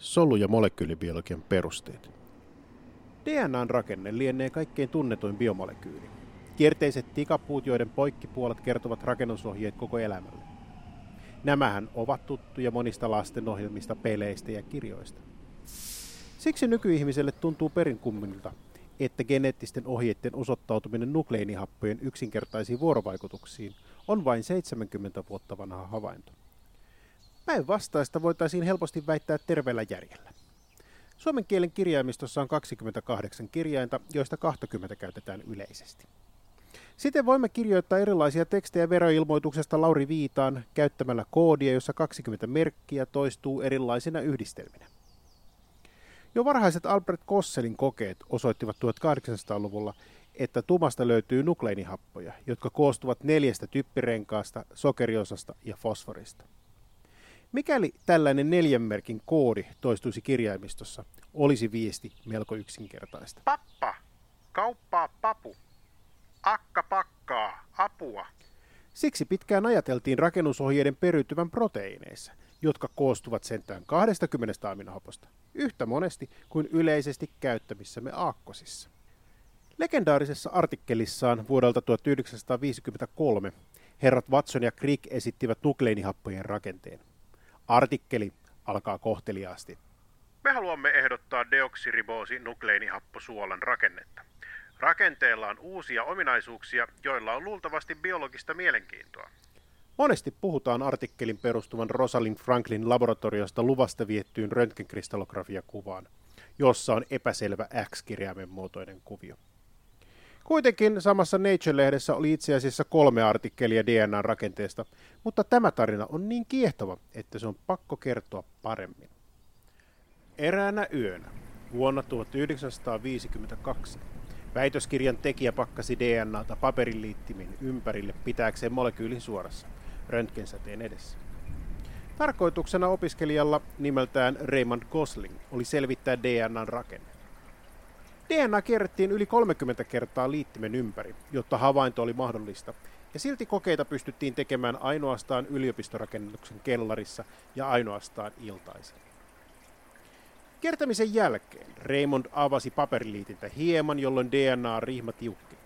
solu- ja molekyylibiologian perusteet. DNAn rakenne lienee kaikkein tunnetuin biomolekyyli. Kierteiset tikapuut, joiden poikkipuolet kertovat rakennusohjeet koko elämälle. Nämähän ovat tuttuja monista lastenohjelmista, peleistä ja kirjoista. Siksi nykyihmiselle tuntuu perinkummilta, että geneettisten ohjeiden osoittautuminen nukleinihappojen yksinkertaisiin vuorovaikutuksiin on vain 70 vuotta vanha havainto. Päinvastaista voitaisiin helposti väittää terveellä järjellä. Suomen kielen kirjaimistossa on 28 kirjainta, joista 20 käytetään yleisesti. Siten voimme kirjoittaa erilaisia tekstejä veroilmoituksesta Lauri Viitaan käyttämällä koodia, jossa 20 merkkiä toistuu erilaisina yhdistelminä. Jo varhaiset Albert Kosselin kokeet osoittivat 1800-luvulla, että tumasta löytyy nukleinihappoja, jotka koostuvat 4 typpirenkaasta, sokeriosasta ja fosforista. Mikäli tällainen 4 merkin koodi toistuisi kirjaimistossa, olisi viesti melko yksinkertaista. Pappa, kauppaa papu, akka pakkaa, apua. Siksi pitkään ajateltiin rakennusohjeiden periytyvän proteiineissa, jotka koostuvat sentään 20 aminohaposta, yhtä monesti kuin yleisesti käyttämissämme aakkosissa. Legendaarisessa artikkelissaan vuodelta 1953 herrat Watson ja Crick esittivät nukleinihappojen rakenteen. Artikkeli alkaa kohteliaasti. Me haluamme ehdottaa deoksiriboosinukleeinihapposuolan rakennetta. Rakenteella on uusia ominaisuuksia, joilla on luultavasti biologista mielenkiintoa. Monesti puhutaan artikkelin perustuvan Rosalind Franklin laboratoriosta luvasta viettyyn röntgenkristallografiakuvaan, jossa on epäselvä X-kirjaimen muotoinen kuvio. Kuitenkin samassa Nature-lehdessä oli itse asiassa 3 artikkelia DNA-rakenteesta, mutta tämä tarina on niin kiehtova, että se on pakko kertoa paremmin. Eräänä yönä vuonna 1952 väitöskirjan tekijä pakkasi DNAta paperinliittimin ympärille pitääkseen molekyylin suorassa röntgensäteen edessä. Tarkoituksena opiskelijalla nimeltään Raymond Gosling oli selvittää DNAn rakenne. DNA kierrettiin yli 30 kertaa liittimen ympäri, jotta havainto oli mahdollista, ja silti kokeita pystyttiin tekemään ainoastaan yliopistorakennuksen kellarissa ja ainoastaan iltaisin. Kiertämisen jälkeen Raymond avasi paperiliitintä hieman, jolloin DNA-rihma tiukkeni.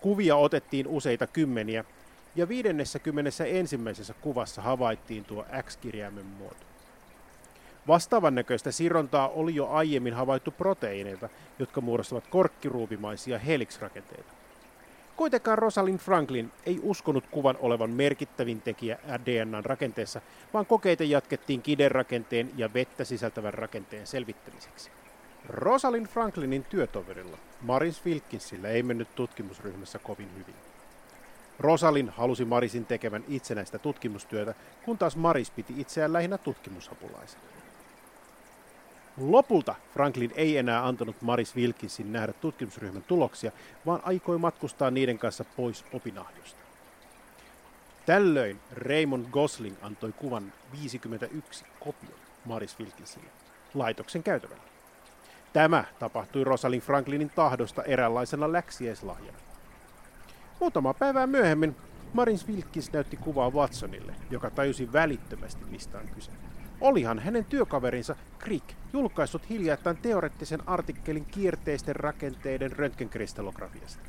Kuvia otettiin useita kymmeniä, ja 51. kuvassa havaittiin tuo X-kirjaimen muoto. Vastaavan näköistä sirontaa oli jo aiemmin havaittu proteiineilta, jotka muodostavat korkkiruuvimaisia helix-rakenteita. Kuitenkaan Rosalind Franklin ei uskonut kuvan olevan merkittävin tekijä DNAn rakenteessa, vaan kokeita jatkettiin kiderakenteen ja vettä sisältävän rakenteen selvittämiseksi. Rosalind Franklinin työtoverilla, Maurice Wilkinsillä, ei mennyt tutkimusryhmässä kovin hyvin. Rosalind halusi Marisin tekevän itsenäistä tutkimustyötä, kun taas Maris piti itseään lähinnä tutkimusapulaisena. Lopulta Franklin ei enää antanut Maurice Wilkinsin nähdä tutkimusryhmän tuloksia, vaan aikoi matkustaa niiden kanssa pois opinahjosta. Tällöin Raymond Gosling antoi kuvan 51 kopion Maurice Wilkinsille laitoksen käytävällä. Tämä tapahtui Rosalind Franklinin tahdosta eräänlaisena läksiäislahjana. Muutama päivää myöhemmin Maurice Wilkins näytti kuvaa Watsonille, joka tajusi välittömästi mistä on kyse. Olihan hänen työkaverinsa Crick julkaissut hiljattain teoreettisen artikkelin kierteisten rakenteiden röntgenkristallografiasta.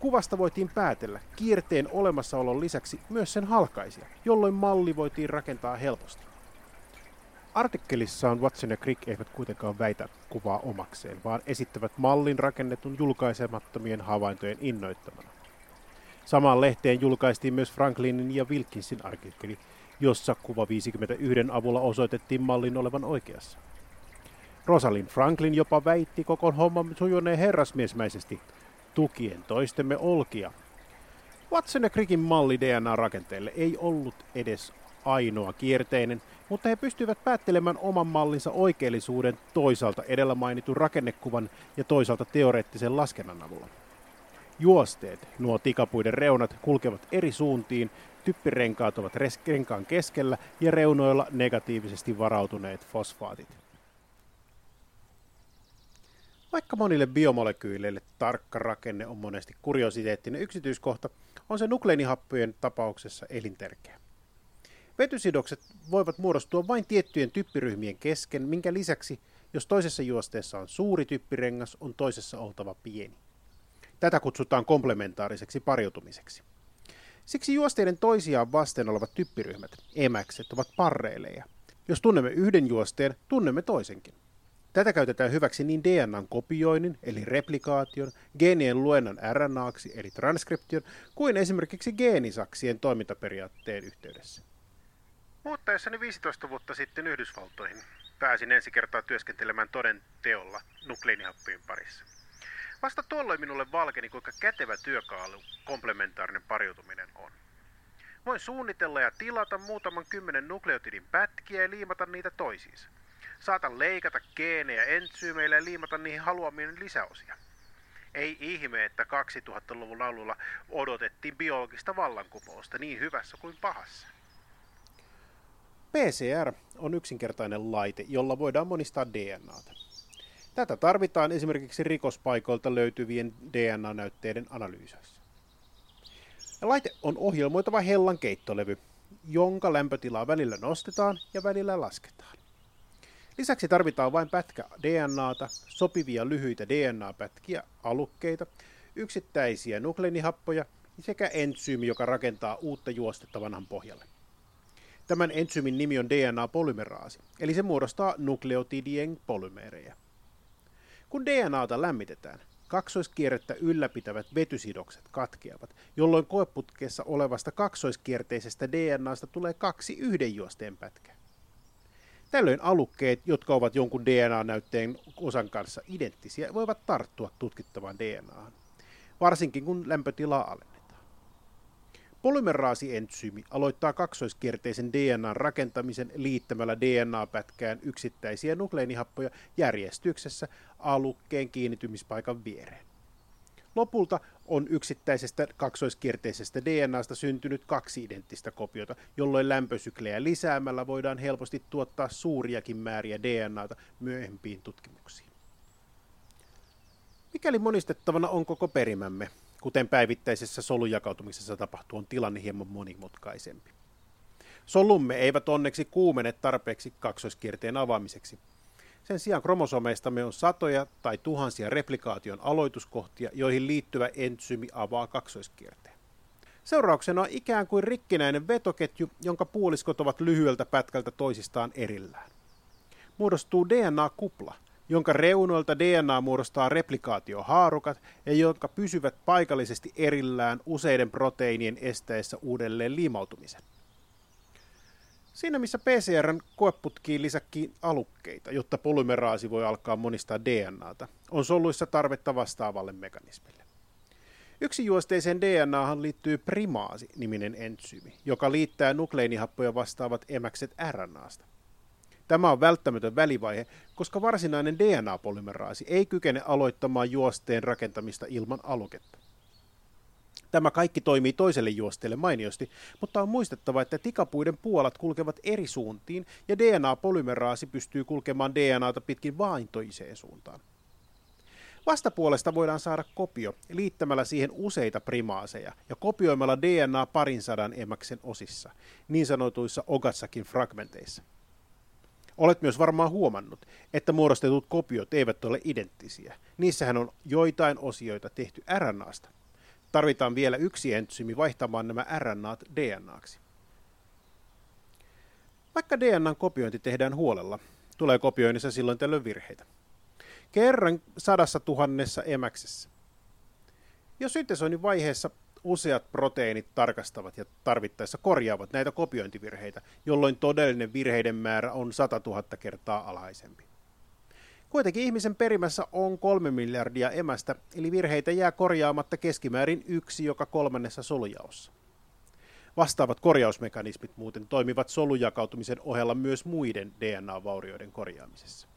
Kuvasta voitiin päätellä kierteen olemassaolon lisäksi myös sen halkaisia, jolloin malli voitiin rakentaa helposti. Artikkelissaan Watson ja Crick eivät kuitenkaan väitä kuvaa omakseen, vaan esittävät mallin rakennetun julkaisemattomien havaintojen innoittamana. Samaan lehteen julkaistiin myös Franklinin ja Wilkinsin artikkeli, jossa kuva 51 avulla osoitettiin mallin olevan oikeassa. Rosalind Franklin jopa väitti koko homman sujuneen herrasmiesmäisesti, tukien toistemme olkia. Watson ja Crickin malli DNA-rakenteelle ei ollut edes ainoa kierteinen, mutta he pystyivät päättelemään oman mallinsa oikeellisuuden toisaalta edellä mainitun rakennekuvan ja toisaalta teoreettisen laskennan avulla. Juosteet, nuo tikapuiden reunat, kulkevat eri suuntiin, typpirenkaat ovat renkaan keskellä ja reunoilla negatiivisesti varautuneet fosfaatit. Vaikka monille biomolekyyleille tarkka rakenne on monesti kuriositeettinen yksityiskohta, on se nukleinihappojen tapauksessa elintärkeä. Vetysidokset voivat muodostua vain tiettyjen typpiryhmien kesken, minkä lisäksi, jos toisessa juosteessa on suuri typpirengas, on toisessa oltava pieni. Tätä kutsutaan komplementaariseksi pariutumiseksi. Siksi juosteiden toisiaan vasten olevat typpiryhmät, emäkset, ovat parreileja. Jos tunnemme yhden juosteen, tunnemme toisenkin. Tätä käytetään hyväksi niin DNAn kopioinnin, eli replikaation, geenien luennan RNAksi, eli transkription, kuin esimerkiksi geenisaksien toimintaperiaatteen yhteydessä. Muuttaessani 15 vuotta sitten Yhdysvaltoihin pääsin ensi kertaa työskentelemään toden teolla nukleiinihappojen parissa. Vasta tuolloin minulle valkeni, kuinka kätevä työkalu komplementaarinen pariutuminen on. Voin suunnitella ja tilata muutaman 10 nukleotidin pätkiä ja liimata niitä toisiinsa. Saatan leikata geenejä entsyymeillä ja liimata niihin haluamiin lisäosia. Ei ihme, että 2000-luvun alulla odotettiin biologista vallankumousta niin hyvässä kuin pahassa. PCR on yksinkertainen laite, jolla voidaan monistaa DNAta. Tätä tarvitaan esimerkiksi rikospaikoilta löytyvien DNA-näytteiden analyysissä. Laite on ohjelmoitava hellan keittolevy, jonka lämpötilaa välillä nostetaan ja välillä lasketaan. Lisäksi tarvitaan vain pätkä DNAta, sopivia lyhyitä DNA-pätkiä, alukkeita, yksittäisiä nukleinihappoja sekä entsyymi, joka rakentaa uutta juostetta vanhan pohjalle. Tämän entsyymin nimi on DNA-polymeraasi, eli se muodostaa nukleotidien polymeerejä. Kun DNAta lämmitetään, kaksoiskierrettä ylläpitävät vetysidokset katkeavat, jolloin koeputkessa olevasta kaksoiskierteisestä DNAsta tulee 2 yhden juosteen pätkää. Tällöin alukkeet, jotka ovat jonkun DNA-näytteen osan kanssa identtisiä, voivat tarttua tutkittavaan DNAhan, varsinkin kun lämpötilaa alennetaan. Polymeraasi-entsyymi aloittaa kaksoiskierteisen DNAn rakentamisen liittämällä DNA-pätkään yksittäisiä nukleinihappoja järjestyksessä alukkeen kiinnitymispaikan viereen. Lopulta on yksittäisestä kaksoiskierteisestä DNAsta syntynyt 2 identtistä kopiota, jolloin lämpösyklejä lisäämällä voidaan helposti tuottaa suuriakin määriä DNAta myöhempiin tutkimuksiin. Mikäli monistettavana on koko perimämme, kuten päivittäisessä solujakautumisessa tapahtuu, on tilanne hieman monimutkaisempi. Solumme eivät onneksi kuumene tarpeeksi kaksoiskierteen avaamiseksi. Sen sijaan kromosomeistamme on satoja tai tuhansia replikaation aloituskohtia, joihin liittyvä entsyymi avaa kaksoiskierteen. Seurauksena on ikään kuin rikkinäinen vetoketju, jonka puoliskot ovat lyhyeltä pätkältä toisistaan erillään. Muodostuu DNA-kupla, jonka reunoilta DNA muodostaa replikaatiohaarukat ja jotka pysyvät paikallisesti erillään useiden proteiinien estäessä uudelleen liimautumisen. Siinä missä PCR:n koeputkiin lisättiin alukkeita, jotta polymeraasi voi alkaa monistaa DNAta, on soluissa tarvetta vastaavalle mekanismille. Yksijuosteiseen DNAhan liittyy primaasi-niminen entsyymi, joka liittää nukleinihappoja vastaavat emäkset RNAsta. Tämä on välttämätön välivaihe, koska varsinainen DNA-polymeraasi ei kykene aloittamaan juosteen rakentamista ilman aluketta. Tämä kaikki toimii toiselle juosteelle mainiosti, mutta on muistettava, että tikapuiden puolat kulkevat eri suuntiin ja DNA-polymeraasi pystyy kulkemaan DNAta pitkin vain toiseen suuntaan. Vastapuolesta voidaan saada kopio liittämällä siihen useita primaaseja ja kopioimalla DNA 200 emäksen osissa, niin sanotuissa Ogassakin fragmenteissa. Olet myös varmaan huomannut, että muodostetut kopiot eivät ole identtisiä. Niissähän on joitain osioita tehty RNAsta. Tarvitaan vielä yksi entsyymi vaihtamaan nämä RNAt DNAksi. Vaikka DNAn kopiointi tehdään huolella, tulee kopioinnissa silloin tällöin virheitä. Kerran 100 000 emäksessä. Jo syntesoinnin vaiheessa useat proteiinit tarkastavat ja tarvittaessa korjaavat näitä kopiointivirheitä, jolloin todellinen virheiden määrä on 100 000 kertaa alhaisempi. Kuitenkin ihmisen perimässä on 3 miljardia emästä, eli virheitä jää korjaamatta keskimäärin 1/3 solujaossa. Vastaavat korjausmekanismit muuten toimivat solujakautumisen ohella myös muiden DNA-vaurioiden korjaamisessa.